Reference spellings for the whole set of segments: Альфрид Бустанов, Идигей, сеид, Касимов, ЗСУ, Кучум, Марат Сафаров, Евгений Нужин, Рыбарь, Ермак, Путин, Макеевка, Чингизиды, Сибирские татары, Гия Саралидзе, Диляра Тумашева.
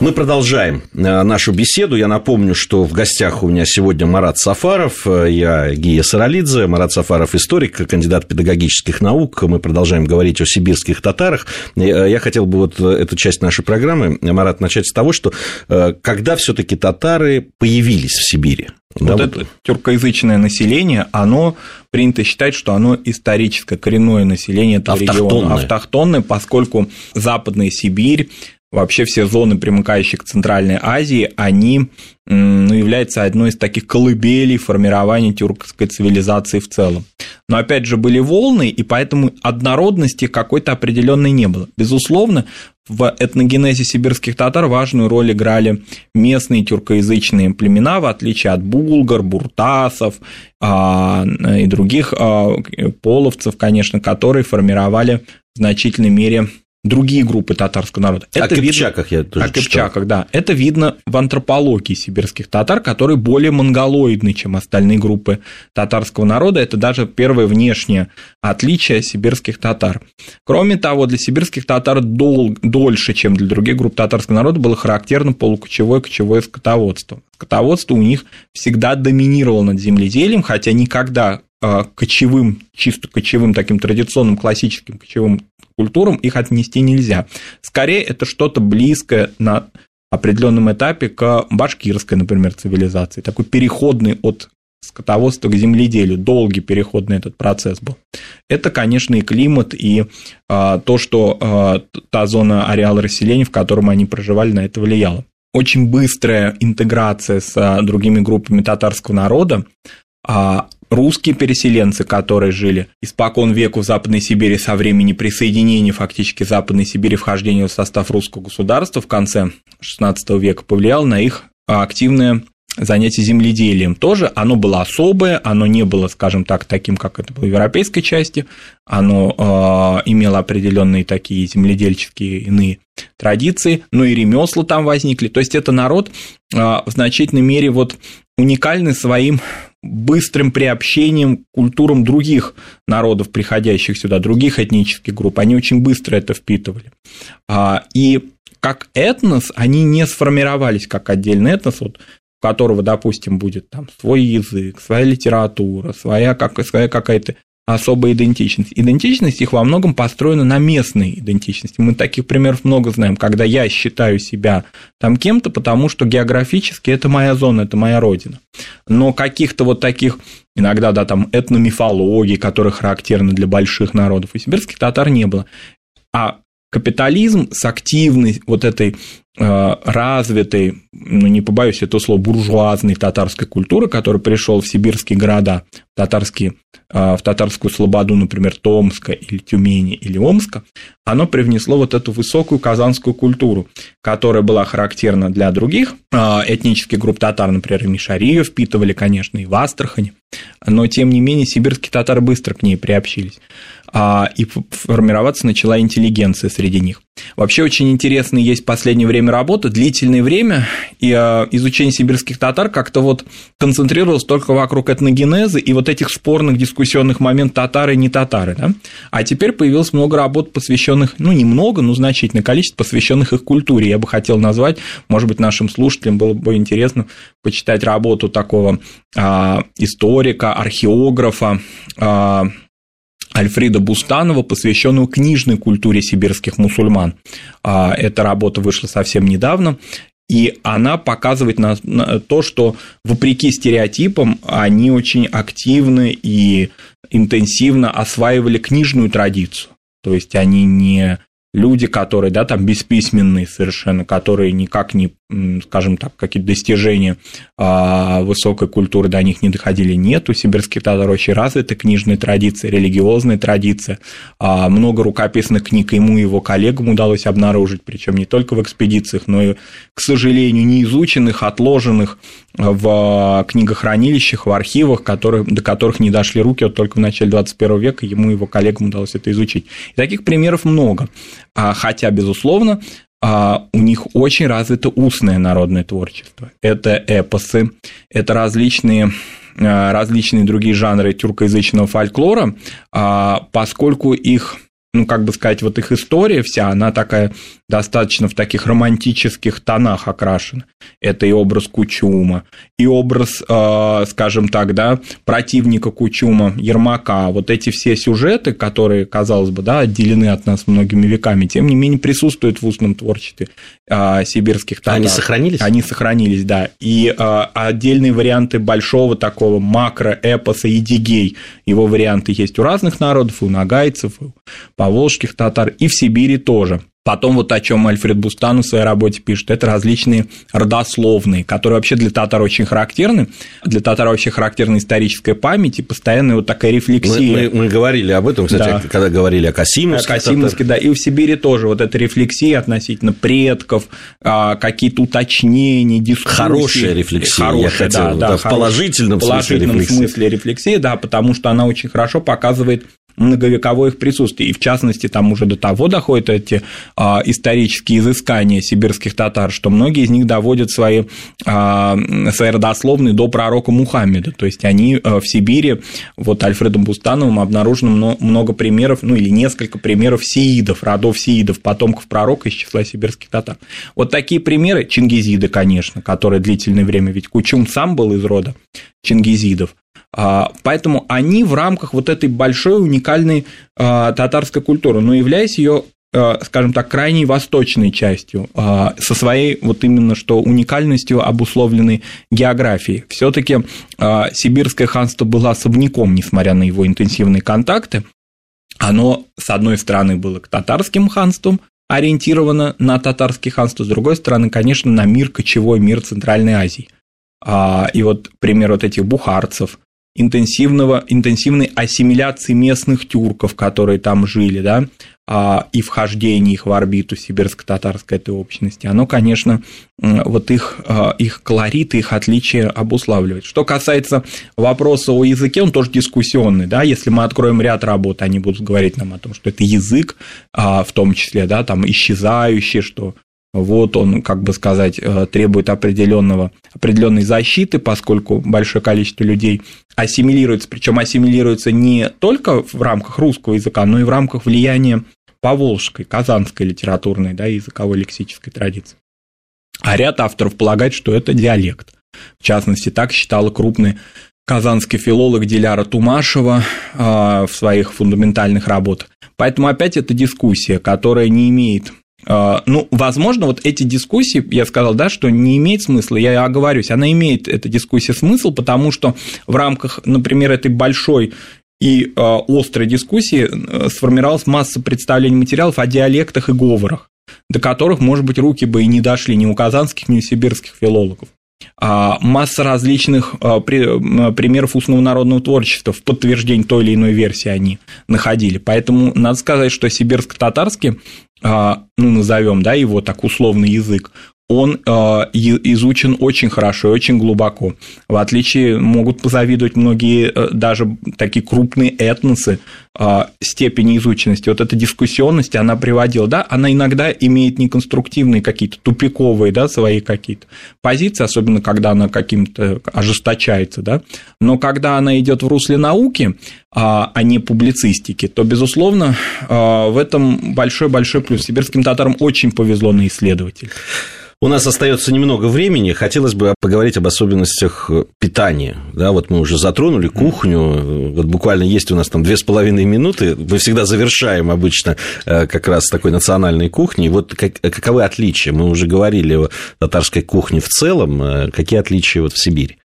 Мы продолжаем нашу беседу. Я напомню, что в гостях у меня сегодня Марат Сафаров, я Гия Саралидзе, Марат Сафаров – историк, кандидат педагогических наук. Мы продолжаем говорить о сибирских татарах. Я хотел бы вот эту часть нашей программы, Марат, начать с того, что когда все-таки татары появились в Сибири? Вот да, это вот тюркоязычное население, оно принято считать, что оно историческое, коренное население этого региона. Автохтонное, поскольку Западная Сибирь, вообще все зоны, примыкающие к Центральной Азии, они являются одной из таких колыбелей формирования тюркской цивилизации в целом. Но, опять же, были волны, и поэтому однородности какой-то определенной не было. Безусловно, в этногенезе сибирских татар важную роль играли местные тюркоязычные племена, в отличие от булгар, буртасов и других половцев, конечно, которые формировали в значительной мере другие группы татарского народа. Это о кыпчаках видно, я тоже читал. Да. Это видно в антропологии сибирских татар, которые более монголоидны, чем остальные группы татарского народа. Это даже первое внешнее отличие сибирских татар. Кроме того, для сибирских татар дольше, чем для других групп татарского народа, было характерно полукочевое и кочевое скотоводство. Скотоводство у них всегда доминировало над земледелием, хотя никогда кочевым, чисто кочевым, таким традиционным, классическим кочевым культурам их отнести нельзя. Скорее, это что-то близкое на определенном этапе к башкирской, например, цивилизации. Такой переходный от скотоводства к земледелию, долгий переходный этот процесс был. Это, конечно, и климат, и то, что та зона ареала расселения, в котором они проживали, на это влияло. Очень быстрая интеграция с другими группами татарского народа. Русские переселенцы, которые жили испокон веку в Западной Сибири со времени присоединения фактически Западной Сибири, вхождения в состав русского государства в конце XVI века, повлияло на их активное занятие земледелием тоже. Оно было особое, оно не было, скажем так, таким, как это было в европейской части, оно имело определенные такие земледельческие иные традиции, но и ремесла там возникли. То есть, это народ в значительной мере вот уникальный своим быстрым приобщением к культурам других народов, приходящих сюда, других этнических групп. Они очень быстро это впитывали. И как этнос они не сформировались как отдельный этнос, вот, у которого, допустим, будет там свой язык, своя литература, своя какая-то особая идентичность. Идентичность их во многом построена на местной идентичности. Мы таких примеров много знаем, когда я считаю себя там кем-то, потому что географически это моя зона, это моя родина. Но каких-то вот таких иногда, да, там этномифологий, которые характерны для больших народов, у сибирских татар не было. А капитализм с активной вот этой развитой, ну, не побоюсь этого слова, буржуазной татарской культуры, который пришел в сибирские города, в татарскую слободу, например, Томска или Тюмени или Омска, оно привнесло вот эту высокую казанскую культуру, которая была характерна для других этнических групп татар, например, и мишарию впитывали, конечно, и в Астрахани, но, тем не менее, сибирские татары быстро к ней приобщились, и формироваться начала интеллигенция среди них. Вообще, очень интересно есть в последнее время работа, длительное время, и изучение сибирских татар как-то вот концентрировалось только вокруг этногенеза и вот этих спорных дискуссионных моментов татары и не татары, да? А теперь появилось много работ, посвященных, ну, немного, но значительное количество, посвященных их культуре. Я бы хотел назвать, может быть, нашим слушателям было бы интересно почитать работу такого историка, археографа, Альфрида Бустанова, посвященную книжной культуре сибирских мусульман. Эта работа вышла совсем недавно, и она показывает на то, что, вопреки стереотипам, они очень активно и интенсивно осваивали книжную традицию. То есть, они не люди, которые, да, там бесписьменные совершенно, которые никак не, скажем так, какие-то достижения высокой культуры до них не доходили. Нет, у сибирских татар очень развита книжная традиция, религиозная традиция, много рукописных книг ему и его коллегам удалось обнаружить, причем не только в экспедициях, но и, к сожалению, неизученных, отложенных в книгохранилищах, в архивах, до которых не дошли руки, вот только в начале 21 века ему и его коллегам удалось это изучить. И таких примеров много. Хотя, безусловно, у них очень развито устное народное творчество. Это эпосы, это различные другие жанры тюркоязычного фольклора, поскольку их, их история вся, она такая, достаточно в таких романтических тонах окрашена. Это и образ Кучума, и образ, противника Кучума, Ермака. Вот эти все сюжеты, которые, казалось бы, отделены от нас многими веками, тем не менее присутствуют в устном творчестве сибирских татар. Они сохранились? Они сохранились, да. И отдельные варианты большого такого макроэпоса «Идигей». Его варианты есть у разных народов, у нагайцев, у поволжских татар, и в Сибири тоже. Потом вот о чем Альфред Бустанов в своей работе пишет, это различные родословные, которые вообще для татар очень характерны, для татар вообще характерна историческая память и постоянная вот такая рефлексия. Мы говорили об этом, кстати, да. Когда говорили о Касимовске, да, и в Сибири тоже вот эта рефлексия относительно предков, какие-то уточнения, дискуссии. Хорошая рефлексия, в положительном смысле рефлексия, да, потому что она очень хорошо показывает многовековое их присутствие, и в частности там уже до того доходят эти исторические изыскания сибирских татар, что многие из них доводят свои родословные до пророка Мухаммеда, то есть они в Сибири, вот Альфредом Бустановым обнаружено много примеров, или несколько примеров сеидов, родов сеидов, потомков пророка из числа сибирских татар. Вот такие примеры, чингизиды, конечно, которые длительное время, ведь Кучум сам был из рода чингизидов. Поэтому они в рамках вот этой большой уникальной татарской культуры, но являясь ее, крайней восточной частью, со своей вот именно что уникальностью обусловленной географией. Все-таки сибирское ханство было особняком, несмотря на его интенсивные контакты. Оно, с одной стороны, было к татарским ханствам, ориентировано на татарские ханства, с другой стороны, конечно, на мир кочевой, мир Центральной Азии. И вот пример вот этих бухарцев, интенсивной ассимиляции местных тюрков, которые там жили, да, и вхождение их в орбиту сибирско-татарской этой общности, оно, конечно, вот их колорит, их отличие обуславливает. Что касается вопроса о языке, он тоже дискуссионный, да, если мы откроем ряд работ, они будут говорить нам о том, что это язык, в том числе, да, там, исчезающий, что... Вот он, требует определенной защиты, поскольку большое количество людей ассимилируется, причем ассимилируется не только в рамках русского языка, но и в рамках влияния поволжской, казанской литературной, да, языковой лексической традиции. А ряд авторов полагает, что это диалект. В частности, так считала крупный казанский филолог Диляра Тумашева в своих фундаментальных работах. Поэтому опять это дискуссия, которая не имеет... возможно, вот эти дискуссии, я сказал, да, что не имеет смысла, я оговорюсь, она имеет, эта дискуссия, смысл, потому что в рамках, например, этой большой и острой дискуссии сформировалась масса представлений материалов о диалектах и говорах, до которых, может быть, руки бы и не дошли ни у казанских, ни у сибирских филологов. Масса различных примеров устного народного творчества в подтверждение той или иной версии они находили. Поэтому надо сказать, что сибирско-татарский, назовем, да, его так условный язык, он изучен очень хорошо и очень глубоко. В отличие, могут позавидовать многие даже такие крупные этносы степени изученности. Вот эта дискуссионность, она приводила, да, она иногда имеет неконструктивные какие-то тупиковые, да, свои какие-то позиции, особенно когда она каким-то ожесточается, да, но когда она идет в русле науки, а не публицистики, то, безусловно, в этом большой-большой плюс. Сибирским татарам очень повезло на исследователей. У нас остается немного времени, хотелось бы поговорить об особенностях питания. Да, вот мы уже затронули кухню, вот буквально есть у нас там 2,5 минуты, мы всегда завершаем обычно как раз такой национальной кухней. Вот каковы отличия? Мы уже говорили о татарской кухне в целом, какие отличия вот в Сибири?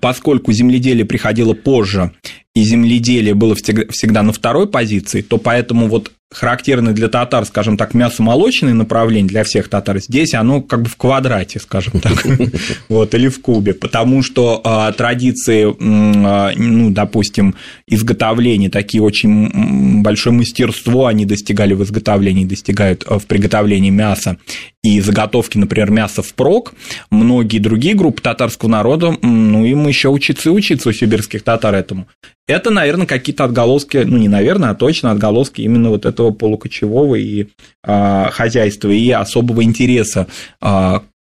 Поскольку земледелие приходило позже, и земледелие было всегда на второй позиции, то поэтому вот характерное для татар, мясо-молочное направление для всех татар, здесь оно в квадрате, или в кубе, потому что традиции, допустим, изготовления, такие очень большое мастерство они достигали в изготовлении, достигают в приготовлении мяса и заготовки, например, мяса впрок, многие другие группы татарского народа, им еще учиться у сибирских татар этому. Это, наверное, какие-то отголоски, ну, не наверное, а точно отголоски именно вот этого полукочевого и хозяйства, и особого интереса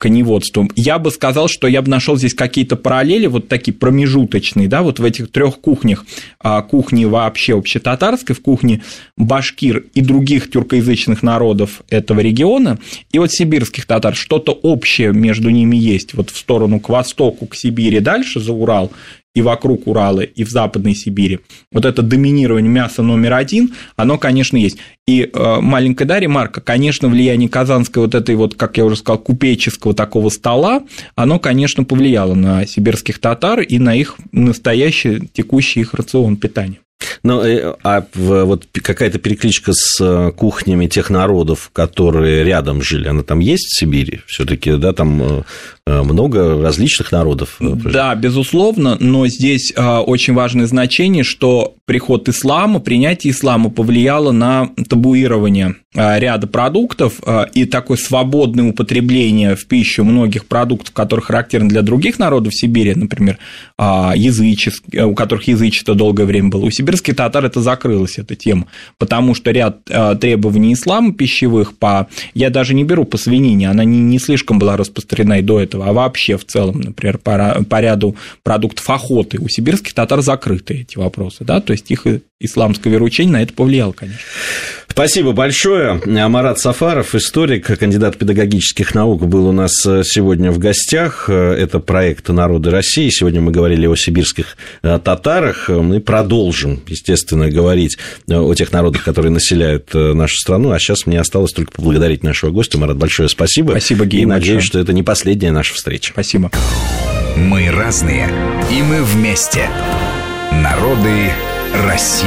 коневодству. Я бы сказал, что я бы нашел здесь какие-то параллели, вот такие промежуточные, да, вот в этих трех кухнях, кухни вообще общетатарской, в кухне башкир и других тюркоязычных народов этого региона, и вот сибирских татар, что-то общее между ними есть, вот в сторону к востоку, к Сибири, дальше за Урал, и вокруг Урала, и в Западной Сибири. Вот это доминирование мяса номер один, оно, конечно, есть. И маленькая, да, ремарка, конечно, влияние казанской вот этой вот, как я уже сказал, купеческого такого стола, оно, конечно, повлияло на сибирских татар и на их настоящий, текущий их рацион питания. Ну, а вот какая-то перекличка с кухнями тех народов, которые рядом жили, она там есть в Сибири? Всё-таки, да, там много различных народов. Да, безусловно, но здесь очень важное значение, что приход ислама, принятие ислама повлияло на табуирование ряда продуктов и такое свободное употребление в пищу многих продуктов, которые характерны для других народов Сибири, например, у которых язычество долгое время было. У сибирских татар это закрылась, эта тема, потому что ряд требований ислама пищевых я даже не беру по свинине, она не слишком была распространена и до этого, а вообще в целом, например, по ряду продуктов охоты у сибирских татар закрыты эти вопросы, да, то есть их исламское вероучение на это повлияло, конечно. Спасибо большое. Марат Сафаров, историк, кандидат педагогических наук, был у нас сегодня в гостях. Это проект «Народы России». Сегодня мы говорили о сибирских татарах. Мы продолжим, естественно, говорить о тех народах, которые населяют нашу страну. А сейчас мне осталось только поблагодарить нашего гостя. Марат, большое спасибо. Спасибо, Гия. И надеюсь, что это не последняя наша встреча. Спасибо. Мы разные, и мы вместе. «Народы России».